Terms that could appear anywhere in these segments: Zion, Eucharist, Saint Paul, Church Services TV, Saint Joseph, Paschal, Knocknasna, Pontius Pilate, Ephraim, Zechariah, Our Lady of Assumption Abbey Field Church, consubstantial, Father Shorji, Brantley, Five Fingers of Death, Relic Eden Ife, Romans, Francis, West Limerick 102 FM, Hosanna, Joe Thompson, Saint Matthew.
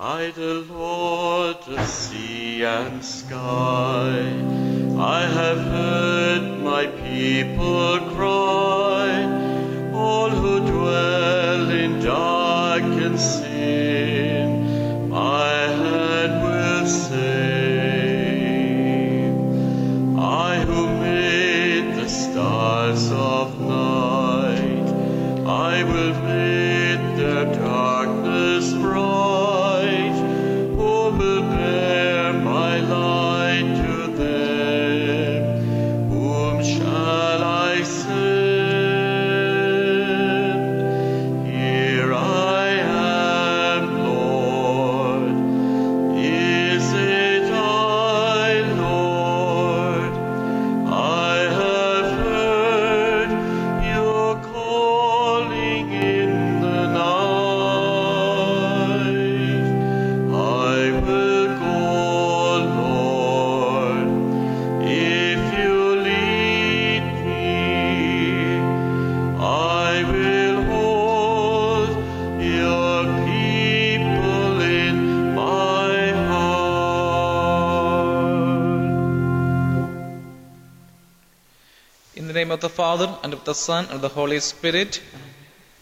Idle Lord of sea and sky, I have heard my people cry, all who dwell in dark and sin, my hand will save. I who made the stars of night, I will make their darkness bright. Of the Father, and of the Son, and of the Holy Spirit.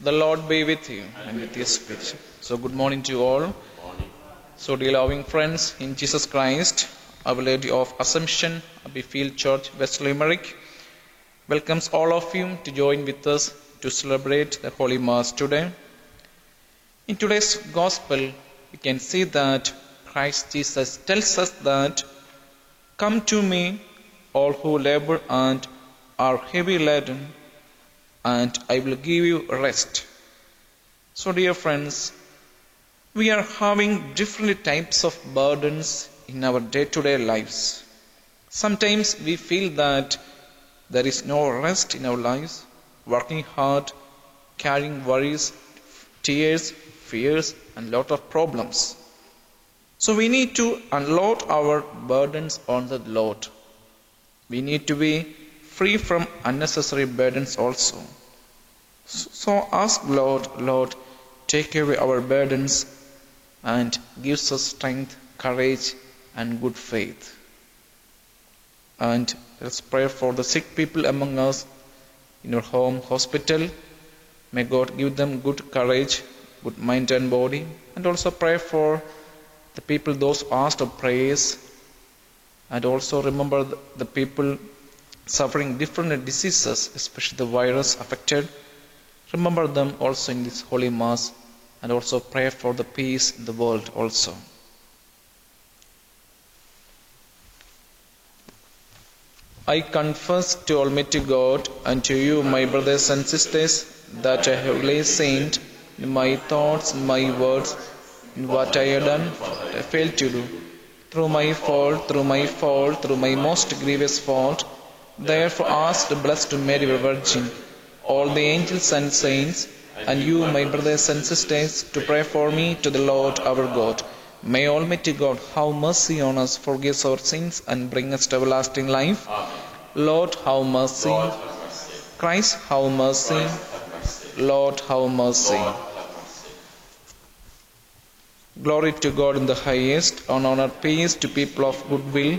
The Lord be with you, and with your spirit. So good morning to you all. Morning. So dear loving friends, in Jesus Christ, Our Lady of Assumption Abbey Field Church, West Limerick, welcomes all of you to join with us to celebrate the Holy Mass today. In today's Gospel, we can see that Christ Jesus tells us that, "Come to me, all who labor and are heavy laden, and I will give you rest." So dear friends, we are having different types of burdens in our day-to-day lives. Sometimes we feel that there is no rest in our lives, working hard, carrying worries, tears, fears, and lot of problems. So we need to unload our burdens on the Lord. We need to be free from unnecessary burdens also. So ask Lord, take away our burdens and gives us strength, courage, and good faith. And let's pray for the sick people among us in our home, hospital. May God give them good courage, good mind and body. And also pray for the people, those asked of prayers. And also remember the people suffering different diseases, especially the virus affected. Remember them also in this Holy Mass, and also pray for the peace in the world also. I confess to Almighty God and to you, my brothers and sisters, that I have laid sinned in my thoughts, in my words, in what I have done, what I failed to do. Through my fault, through my most grievous fault, therefore ask the Blessed Mary, Virgin, all the angels and saints, and you, my brothers and sisters, to pray for me to the Lord our God. May Almighty God have mercy on us, forgive our sins, and bring us to everlasting life. Amen. Lord, have mercy. Lord, have mercy. Christ, have mercy. Christ, have mercy. Lord, have mercy. Lord, have mercy. Glory to God in the highest, on honor, peace to people of good will.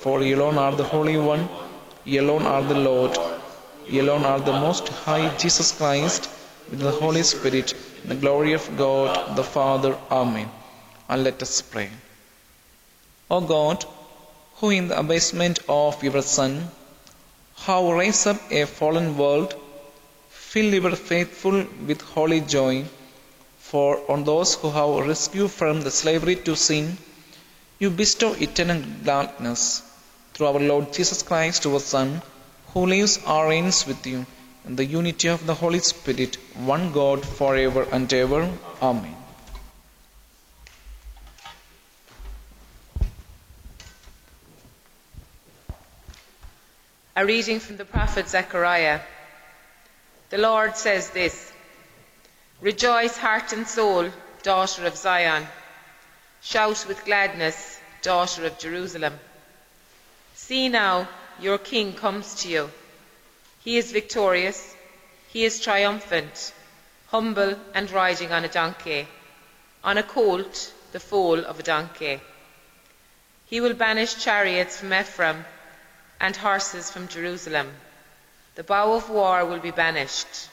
For you alone are the Holy One, you alone are the Lord, you alone are the Most High, Jesus Christ, with the Holy Spirit, in the glory of God the Father. Amen. And let us pray. O God, who in the abasement of your Son, have raised up a fallen world, fill your faithful with holy joy, for on those who have rescued from the slavery to sin, you bestow eternal gladness. Through our Lord Jesus Christ, your Son, who lives and reigns with you, in the unity of the Holy Spirit, one God, forever and ever. Amen. A reading from the prophet Zechariah. The Lord says this: Rejoice, heart and soul, daughter of Zion. Shout with gladness, daughter of Jerusalem. See now, your king comes to you. He is victorious, he is triumphant, humble and riding on a donkey, on a colt, the foal of a donkey. He will banish chariots from Ephraim and horses from Jerusalem. The bow of war will be banished.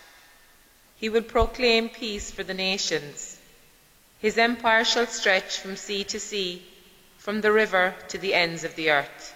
He will proclaim peace for the nations. His empire shall stretch from sea to sea, from the river to the ends of the earth.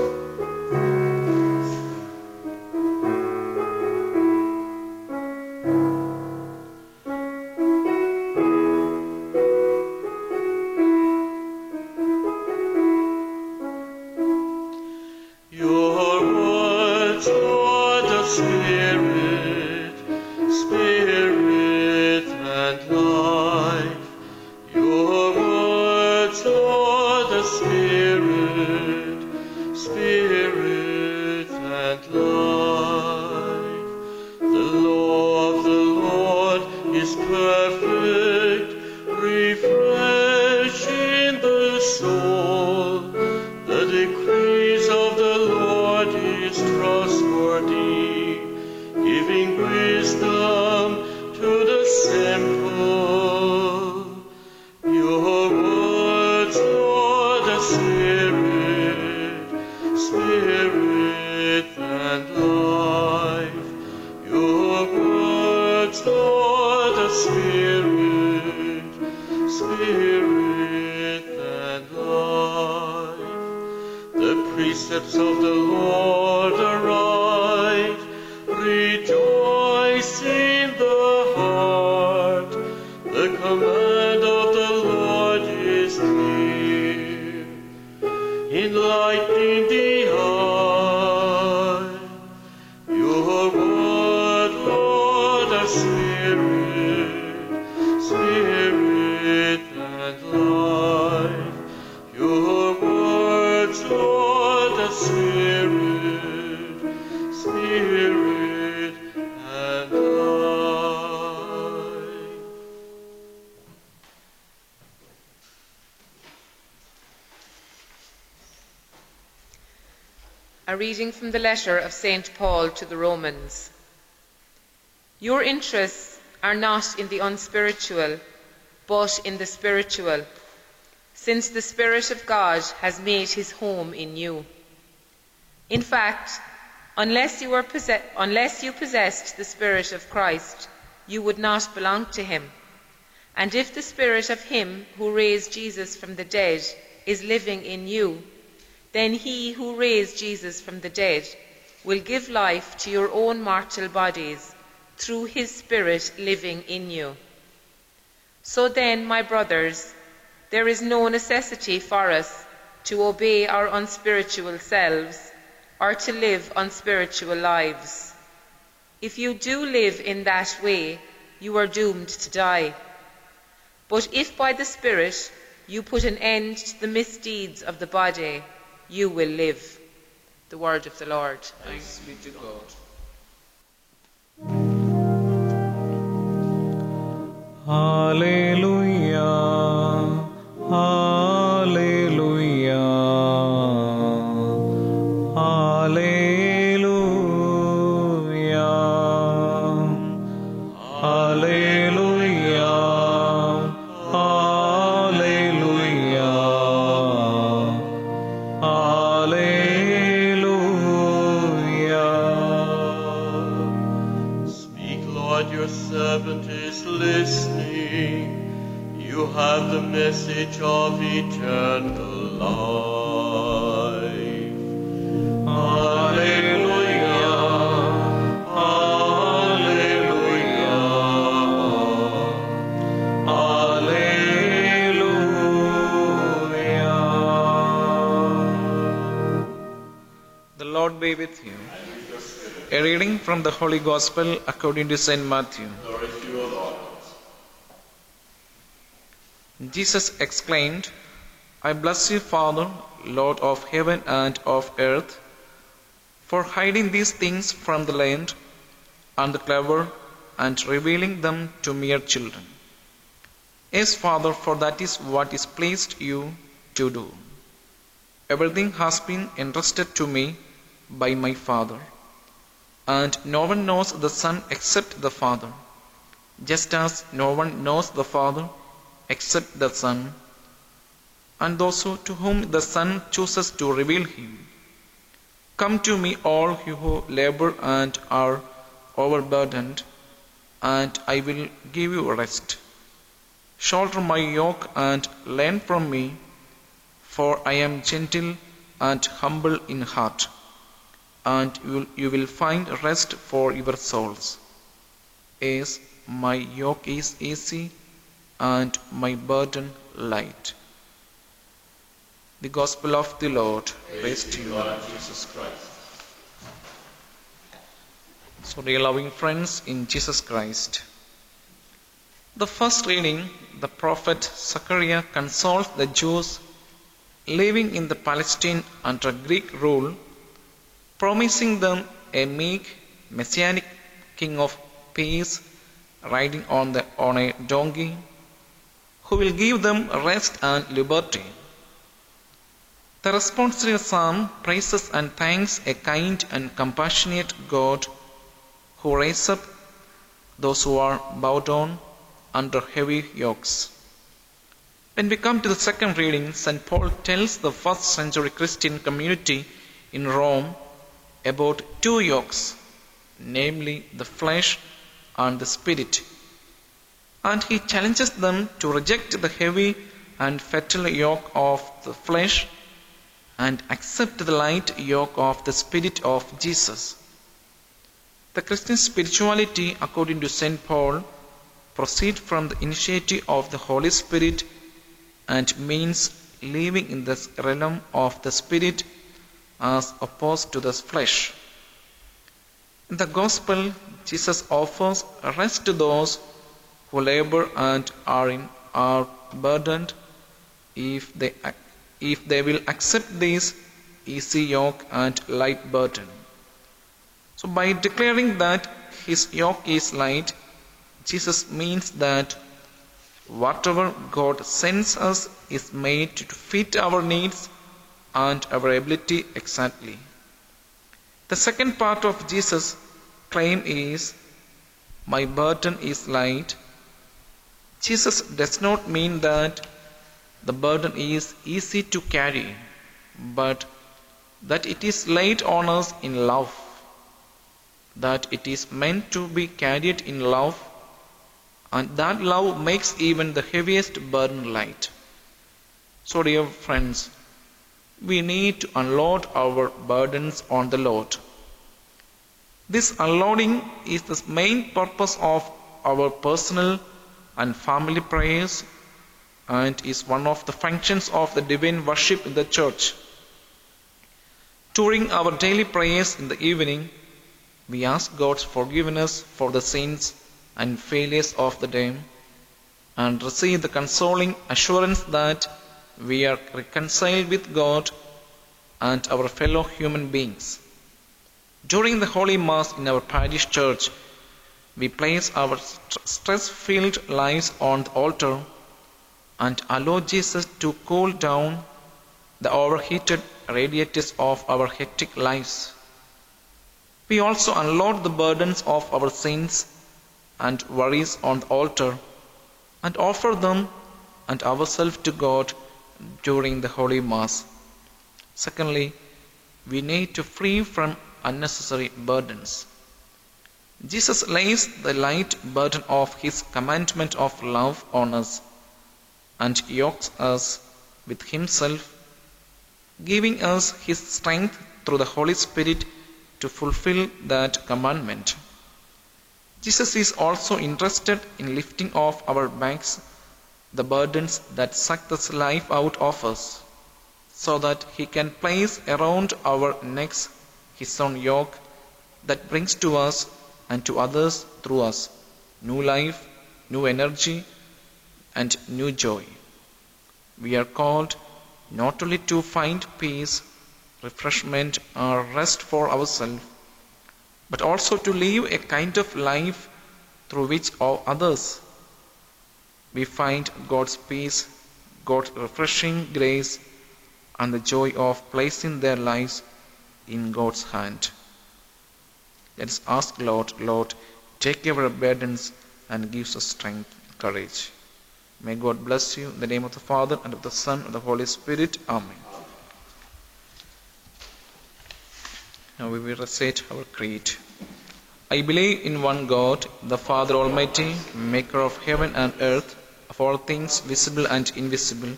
A reading from the letter of Saint Paul to the Romans. Your interests are not in the unspiritual, but in the spiritual, since the Spirit of God has made his home in you. In fact, unless you possessed the Spirit of Christ, you would not belong to him. And if the Spirit of him who raised Jesus from the dead is living in you, then he who raised Jesus from the dead will give life to your own mortal bodies through his Spirit living in you. So then, my brothers, there is no necessity for us to obey our unspiritual selves or to live unspiritual lives. If you do live in that way, you are doomed to die. But if by the Spirit you put an end to the misdeeds of the body, you will live. The word of the Lord. Thanks be to God. Hallelujah. Hallelujah. Hallelujah. Hallelujah. Have the message of eternal life. Alleluia, alleluia, alleluia. The Lord be with you. A reading from the Holy Gospel according to Saint Matthew. Jesus exclaimed, I bless you, Father, Lord of heaven and of earth, for hiding these things from the learned and the clever and revealing them to mere children. Yes, Father, for that is what is pleased you to do. Everything has been entrusted to me by my Father, and no one knows the Son except the Father, just as no one knows the Father except the Son, and those to whom the Son chooses to reveal him. Come to me, all who labor and are overburdened, and I will give you rest. Shoulder my yoke and learn from me, for I am gentle and humble in heart, and you will find rest for your souls. Yes, my yoke is easy and my burden light. The Gospel of the Lord. Praise to you, Lord Jesus Christ. So, dear loving friends in Jesus Christ. The first reading, the prophet Zechariah consoles the Jews living in the Palestine under Greek rule, promising them a meek messianic king of peace riding on a donkey who will give them rest and liberty. The responsive psalm praises and thanks a kind and compassionate God who raises up those who are bowed down under heavy yokes. When we come to the second reading, Saint Paul tells the first century Christian community in Rome about two yokes, namely the flesh and the spirit, and he challenges them to reject the heavy and fatal yoke of the flesh and accept the light yoke of the Spirit of Jesus. The Christian spirituality, according to St. Paul, proceeds from the initiative of the Holy Spirit and means living in the realm of the Spirit as opposed to the flesh. In the Gospel, Jesus offers rest to those who labor and are burdened if they will accept this easy yoke and light burden. So by declaring that his yoke is light, Jesus means that whatever God sends us is made to fit our needs and our ability exactly. The second part of Jesus' claim is, my burden is light. Jesus does not mean that the burden is easy to carry, but that it is laid on us in love, that it is meant to be carried in love, and that love makes even the heaviest burden light. So, dear friends, we need to unload our burdens on the Lord. This unloading is the main purpose of our personal and family prayers, and is one of the functions of the divine worship in the church. During our daily prayers in the evening, we ask God's forgiveness for the sins and failures of the day, and receive the consoling assurance that we are reconciled with God and our fellow human beings. During the Holy Mass in our parish church, we place our stress-filled lives on the altar and allow Jesus to cool down the overheated radiators of our hectic lives. We also unload the burdens of our sins and worries on the altar and offer them and ourselves to God during the Holy Mass. Secondly, we need to free from unnecessary burdens. Jesus lays the light burden of his commandment of love on us and yokes us with himself, giving us his strength through the Holy Spirit to fulfill that commandment. Jesus is also interested in lifting off our backs the burdens that suck this life out of us, so that he can place around our necks his own yoke that brings to us and to others through us new life, new energy, and new joy. We are called not only to find peace, refreshment, or rest for ourselves, but also to live a kind of life through which all others we find God's peace, God's refreshing grace, and the joy of placing their lives in God's hand. Let's ask Lord, take our burdens and give us strength and courage. May God bless you. In the name of the Father, and of the Son, and of the Holy Spirit. Amen. Now we will recite our creed. I believe in one God, the Father Almighty, maker of heaven and earth, of all things visible and invisible.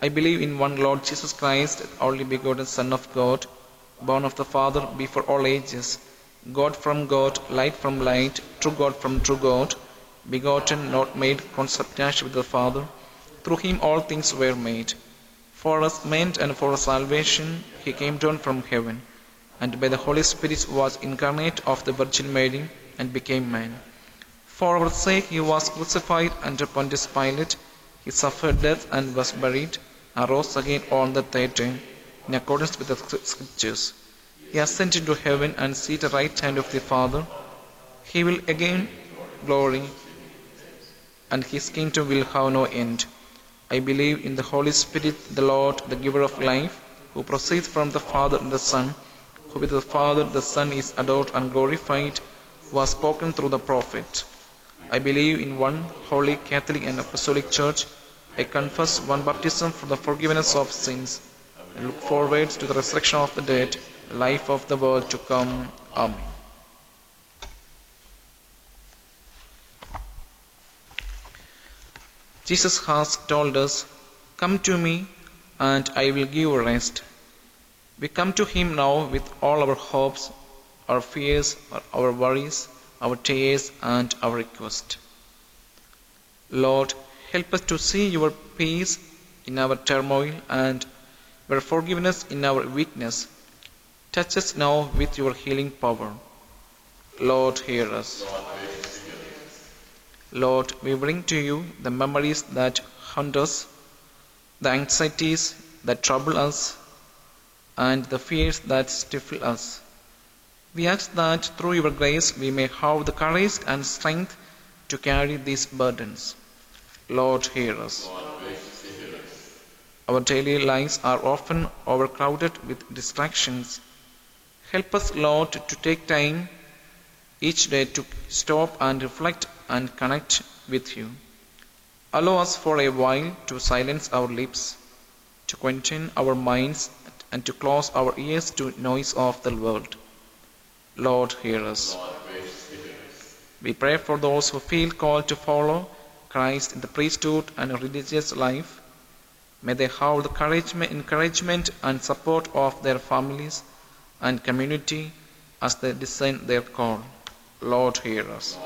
I believe in one Lord Jesus Christ, the only begotten Son of God, born of the Father before all ages, God from God, light from light, true God from true God, begotten, not made, consubstantial with the Father. Through him all things were made. For us meant and for salvation he came down from heaven, and by the Holy Spirit was incarnate of the Virgin Mary and became man. For our sake he was crucified under Pontius Pilate. He suffered death and was buried, and rose again on the third day, in accordance with the Scriptures. He ascended into heaven and seated at the right hand of the Father. He will again glory, and his kingdom will have no end. I believe in the Holy Spirit, the Lord, the giver of life, who proceeds from the Father and the Son, who with the Father the Son is adored and glorified, who has spoken through the prophet. I believe in one holy, Catholic and Apostolic Church. I confess one baptism for the forgiveness of sins. I look forward to the resurrection of the dead, life of the world to come. Amen. Jesus has told us, "Come to me, and I will give rest." We come to him now with all our hopes, our fears, our worries, our tears, and our request. Lord, help us to see your peace in our turmoil and your forgiveness in our weakness. Touch us now with your healing power. Lord, hear us. Lord, we bring to you the memories that haunt us, the anxieties that trouble us, and the fears that stifle us. We ask that through your grace we may have the courage and strength to carry these burdens. Lord, hear us. Our daily lives are often overcrowded with distractions. Help us, Lord, to take time each day to stop and reflect and connect with you. Allow us for a while to silence our lips, to quieten our minds, and to close our ears to noise of the world. Lord, hear us. We pray for those who feel called to follow Christ in the priesthood and religious life. May they have the encouragement and support of their families and community as they discern their call. Lord, hear us.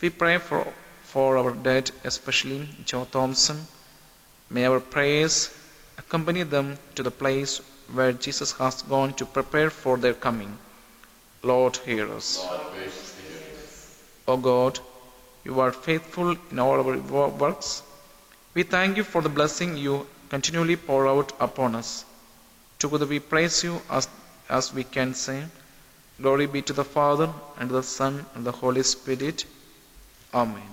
We pray for our dead, especially Joe Thompson. May our prayers accompany them to the place where Jesus has gone to prepare for their coming. Lord, hear us. O God, you are faithful in all our works. We thank you for the blessing you continually pour out upon us. Together we praise you as we can say, "Glory be to the Father, and to the Son, and the Holy Spirit." Amen.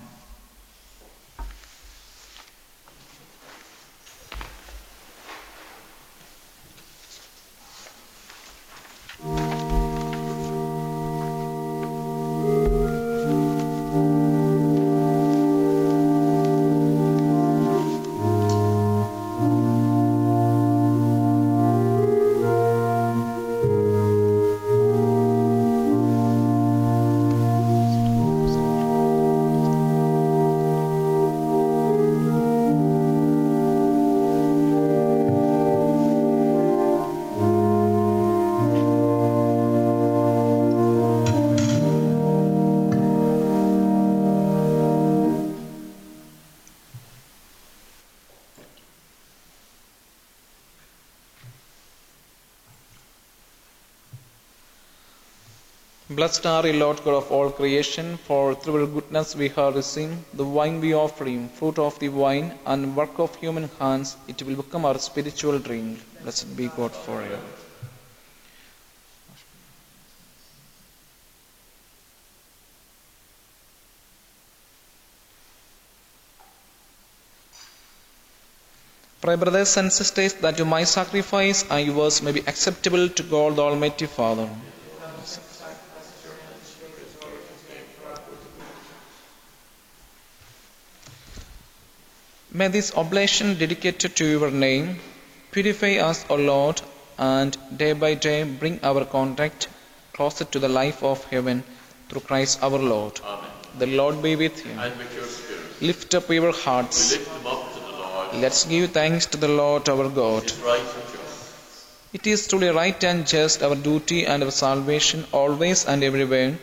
Blessed are you, Lord God of all creation, for through your goodness we have received the wine we offer him, fruit of the vine and work of human hands, it will become our spiritual drink. Blessed be God forever. Pray, brothers and sisters, that your my sacrifice and yours may be acceptable to God the Almighty Father. May this oblation dedicated to your name purify us, O Lord, and day by day bring our contact closer to the life of heaven through Christ our Lord. Amen. The Lord be with you. And with your spirit. Lift up your hearts. We lift them up to the Lord. Let's give thanks to the Lord our God. It is truly right and just, our duty and our salvation, always and everywhere,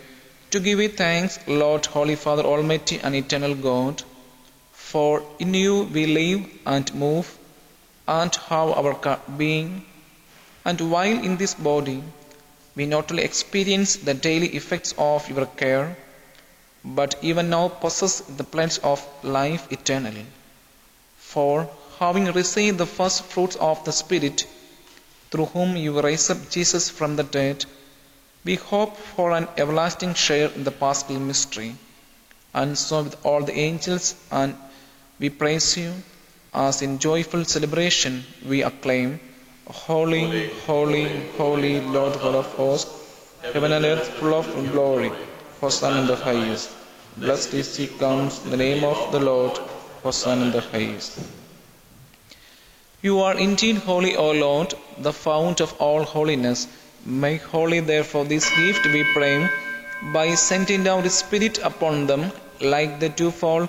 to give you thanks, Lord, Holy Father, Almighty and Eternal God. For in you we live and move and have our being, and while in this body we not only experience the daily effects of your care, but even now possess the pledge of life eternally. For having received the first fruits of the Spirit, through whom you raised up Jesus from the dead, we hope for an everlasting share in the Paschal mystery. And so with all the angels and we praise you, as in joyful celebration we acclaim, Holy, holy, holy, Lord God of hosts, heaven and earth full of glory, Hosanna in the highest. Blessed is he comes in the name of the Lord, Hosanna in the highest. You are indeed holy, O Lord, the fount of all holiness. Make holy, therefore, this gift, we pray, by sending down the Spirit upon them, like the dewfall,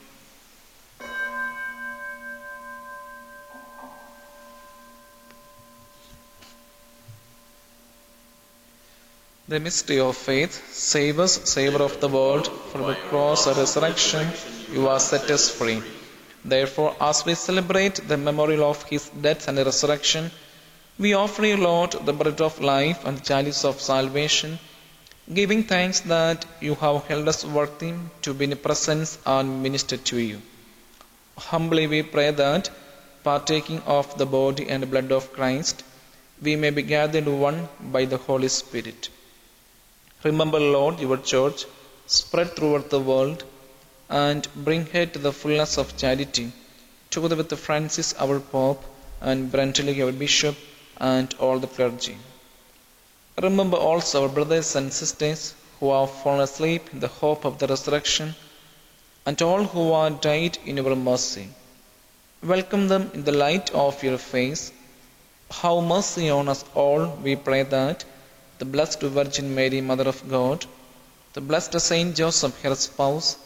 The mystery of faith. Save us, Savior of the world, for the cross and resurrection you have set us free. Therefore, as we celebrate the memorial of his death and resurrection, we offer you, Lord, the bread of life and the chalice of salvation, giving thanks that you have held us worthy to be in presence and minister to you. Humbly we pray that, partaking of the body and blood of Christ, we may be gathered one by the Holy Spirit. Remember, Lord, your church, spread throughout the world, and bring her to the fullness of charity, together with Francis, our Pope, and Brantley, our Bishop, and all the clergy. Remember also our brothers and sisters who have fallen asleep in the hope of the resurrection, and all who are died in your mercy. Welcome them in the light of your face. Have mercy on us all, we pray that, the Blessed Virgin Mary, Mother of God, the Blessed Saint Joseph, her spouse,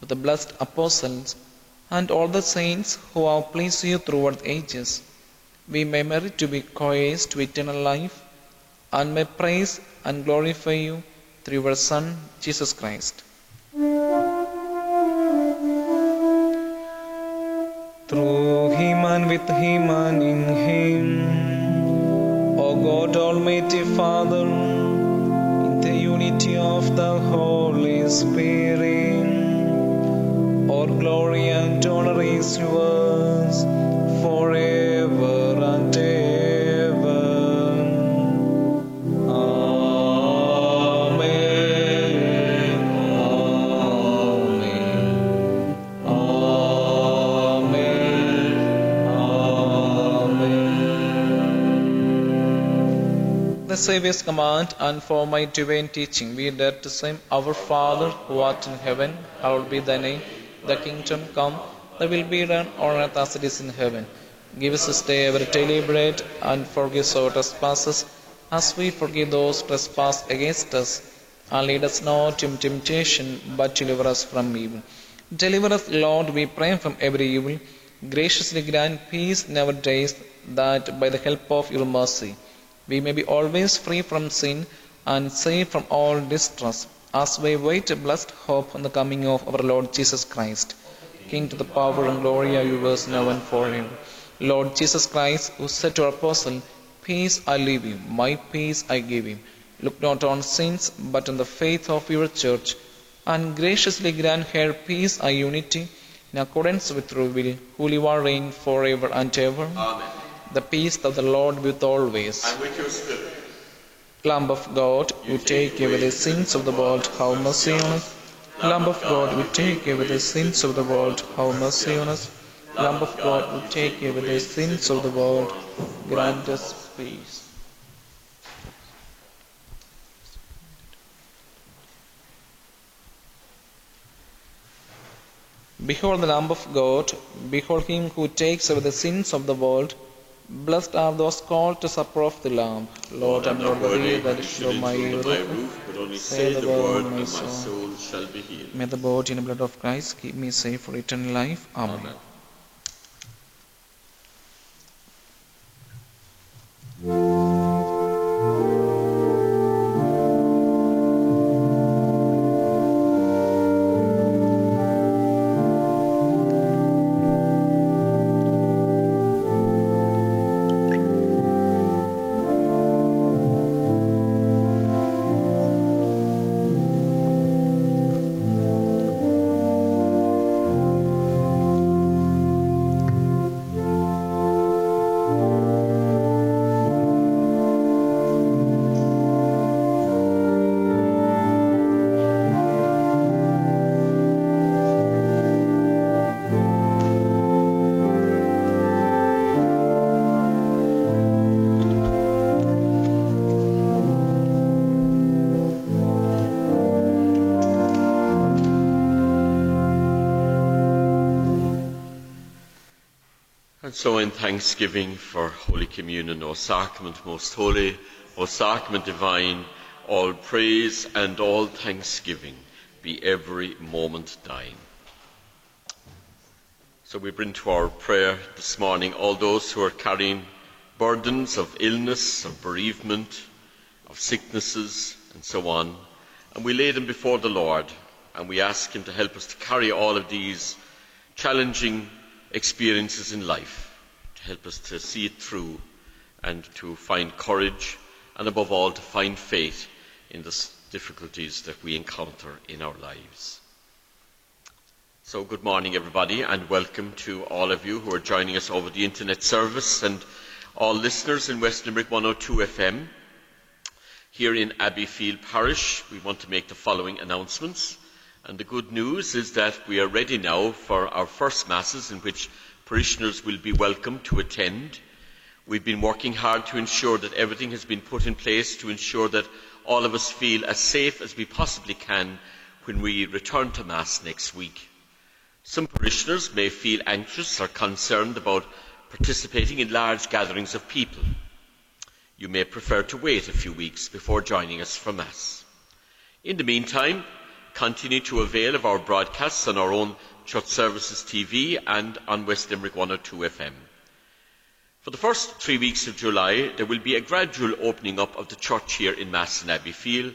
the Blessed Apostles, and all the saints who have pleased you throughout the ages, we may merit to be coerced to eternal life, and may praise and glorify you through your Son, Jesus Christ. Through him and with him and in him, O God, Almighty Father, in the unity of the Holy Spirit, all glory and honor is yours forever and ever. Amen. Saviour's command and for my divine teaching, we dare to sing, Our Father, who art in heaven, hallowed be thy name. Thy kingdom come, thy will be done on earth as it is in heaven. Give us this day our daily bread, and forgive us our trespasses, as we forgive those who trespass against us. And lead us not into temptation, but deliver us from evil. Deliver us, Lord, we pray, from every evil. Graciously grant peace in our days, that by the help of your mercy we may be always free from sin and safe from all distress, as we wait a blessed hope in the coming of our Lord Jesus Christ. King to the power and glory are yours now and forever. Lord Jesus Christ, who said to our apostle, Peace I leave you, my peace I give you. Look not on sins, but on the faith of your church, and graciously grant her peace and unity, in accordance with your will, who live and reign forever and ever. Amen. The peace of the Lord with always. And with your spirit. Lamb of God, you take away the sins of the world, have mercy on us. Lamb of God, you take away the sins of the world, have mercy on us. Lamb of God, you take away the sins of the world, grant us peace. Behold the Lamb of God, behold him who takes away the sins of the world. Blessed are those called to supper of the Lamb. Lord, I am not worthy that you should my roof, but only say the word, and my soul shall be healed. May the body and blood of Christ keep me safe for eternal life. Amen. Amen. So in thanksgiving for Holy Communion, O Sacrament Most Holy, O Sacrament Divine, all praise and all thanksgiving be every moment thine. So we bring to our prayer this morning all those who are carrying burdens of illness, of bereavement, of sicknesses, and so on. And we lay them before the Lord, and we ask him to help us to carry all of these challenging experiences in life, to help us to see it through and to find courage and above all to find faith in the difficulties that we encounter in our lives. So good morning everybody, and welcome to all of you who are joining us over the internet service and all listeners in West Limerick 102 FM. Here in Abbey Field Parish we want to make the following announcements. And the good news is that we are ready now for our first masses in which parishioners will be welcome to attend. We've been working hard to ensure that everything has been put in place to ensure that all of us feel as safe as we possibly can when we return to Mass next week. Some parishioners may feel anxious or concerned about participating in large gatherings of people. You may prefer to wait a few weeks before joining us for Mass. In the meantime, continue to avail of our broadcasts on our own Church Services TV and on West Limerick 102 FM. For the first 3 weeks of July, there will be a gradual opening up of the church here in Mass in Abbeyfield,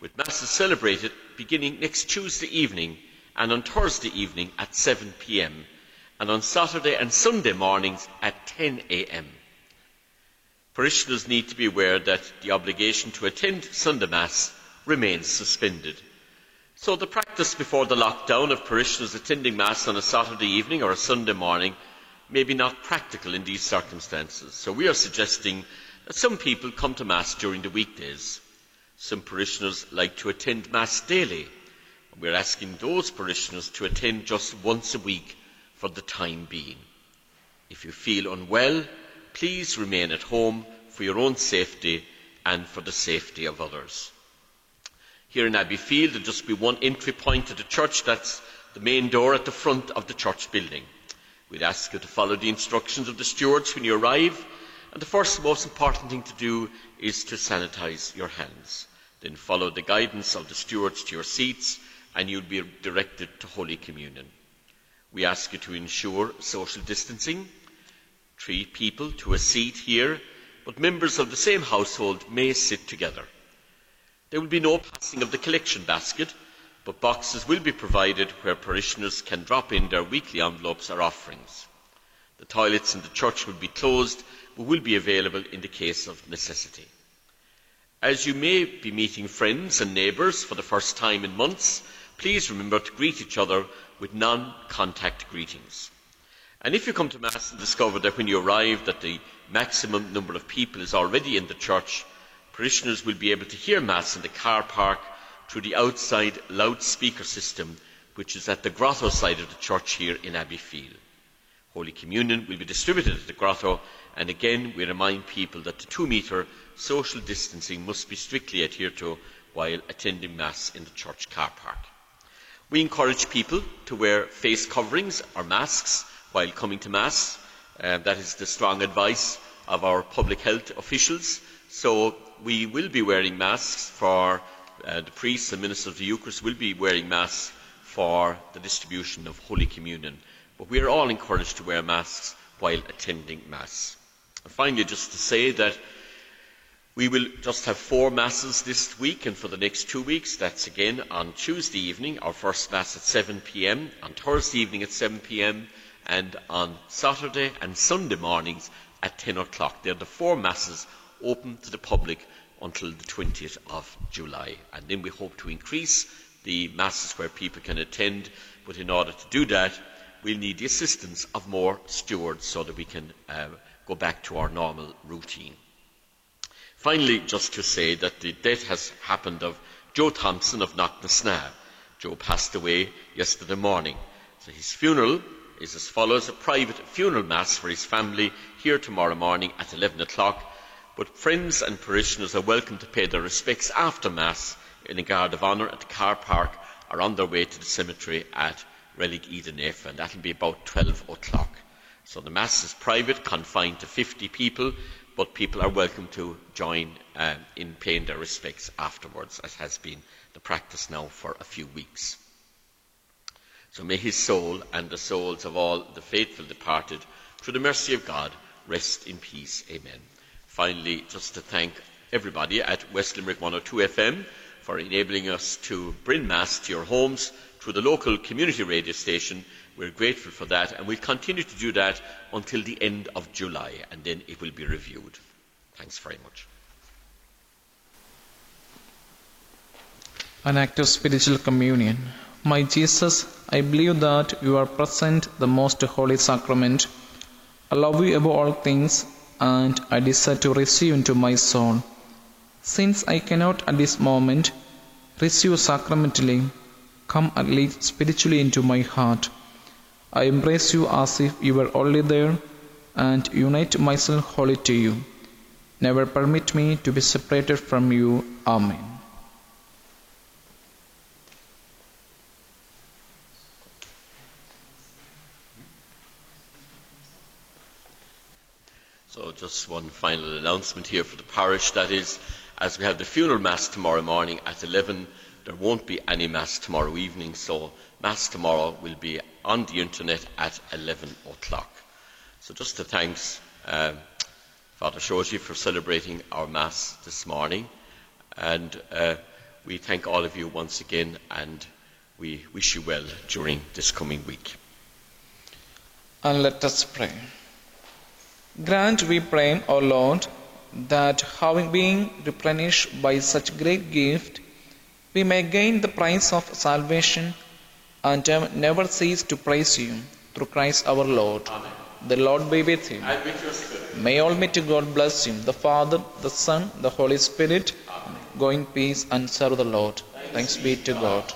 with Masses celebrated beginning next Tuesday evening and on Thursday evening at 7 p.m. and on Saturday and Sunday mornings at 10 a.m. Parishioners need to be aware that the obligation to attend Sunday Mass remains suspended. So the practice before the lockdown of parishioners attending Mass on a Saturday evening or a Sunday morning may be not practical in these circumstances. So we are suggesting that some people come to Mass during the weekdays. Some parishioners like to attend Mass daily. We are asking those parishioners to attend just once a week for the time being. If you feel unwell, please remain at home for your own safety and for the safety of others. Here in Abbey Field, there'll just be one entry point to the church. That's the main door at the front of the church building. We'd ask you to follow the instructions of the stewards when you arrive. And the first, most important thing to do is to sanitise your hands. Then follow the guidance of the stewards to your seats, and you'll be directed to Holy Communion. We ask you to ensure social distancing, 3 people to a seat here, but members of the same household may sit together. There will be no passing of the collection basket, but boxes will be provided where parishioners can drop in their weekly envelopes or offerings. The toilets in the church will be closed, but will be available in the case of necessity. As you may be meeting friends and neighbours for the first time in months, please remember to greet each other with non-contact greetings. And if you come to Mass and discover that when you arrive that the maximum number of people is already in the church, parishioners will be able to hear Mass in the car park through the outside loudspeaker system, which is at the grotto side of the church here in Abbey Field. Holy Communion will be distributed at the grotto, and again we remind people that the 2-metre social distancing must be strictly adhered to while attending Mass in the church car park. We encourage people to wear face coverings or masks while coming to Mass. That is the strong advice of our public health officials. So we will be wearing masks for the priests and ministers of the Eucharist will be wearing masks for the distribution of Holy Communion. But we are all encouraged to wear masks while attending Mass. And finally, just to say that we will just have 4 Masses this week and for the next 2 weeks. That's again on Tuesday evening, our first Mass at 7 p.m, on Thursday evening at 7 p.m, and on Saturday and Sunday mornings at 10 o'clock. They're the 4 Masses open to the public until the 20th of July. And then we hope to increase the Masses where people can attend, but in order to do that, we'll need the assistance of more stewards so that we can go back to our normal routine. Finally, just to say that the death has happened of Joe Thompson of Knocknasna. Joe passed away yesterday morning. So his funeral is as follows: a private funeral Mass for his family here tomorrow morning at 11 o'clock. But friends and parishioners are welcome to pay their respects after Mass in a guard of honour at the car park or on their way to the cemetery at Relic Eden Ife, and that will be about 12 o'clock. So the Mass is private, confined to 50 people, but people are welcome to join in paying their respects afterwards, as has been the practice now for a few weeks. So may his soul and the souls of all the faithful departed, through the mercy of God, rest in peace. Amen. Finally, just to thank everybody at West Limerick 102 FM for enabling us to bring Mass to your homes through the local community radio station. We're grateful for that, and we'll continue to do that until the end of July, and then it will be reviewed. Thanks very much. An act of spiritual communion. My Jesus, I believe that you are present, the most holy sacrament. I love you above all things, and I desire to receive into my soul. Since I cannot at this moment receive sacramentally, come at least spiritually into my heart. I embrace you as if you were only there, and unite myself wholly to you. Never permit me to be separated from you. Amen. So just one final announcement here for the parish. That is, as we have the funeral Mass tomorrow morning at 11, there won't be any Mass tomorrow evening, so Mass tomorrow will be on the internet at 11 o'clock. So just to thanks Father Shorji for celebrating our Mass this morning, and we thank all of you once again, and we wish you well during this coming week. And let us pray. Grant, we pray, O Lord, that having been replenished by such great gift, we may gain the prize of salvation and never cease to praise you, through Christ our Lord. Amen. The Lord be with you. And with your spirit. May Almighty God bless you, the Father, the Son, the Holy Spirit. Amen. Go in peace and serve the Lord. Thanks be to God.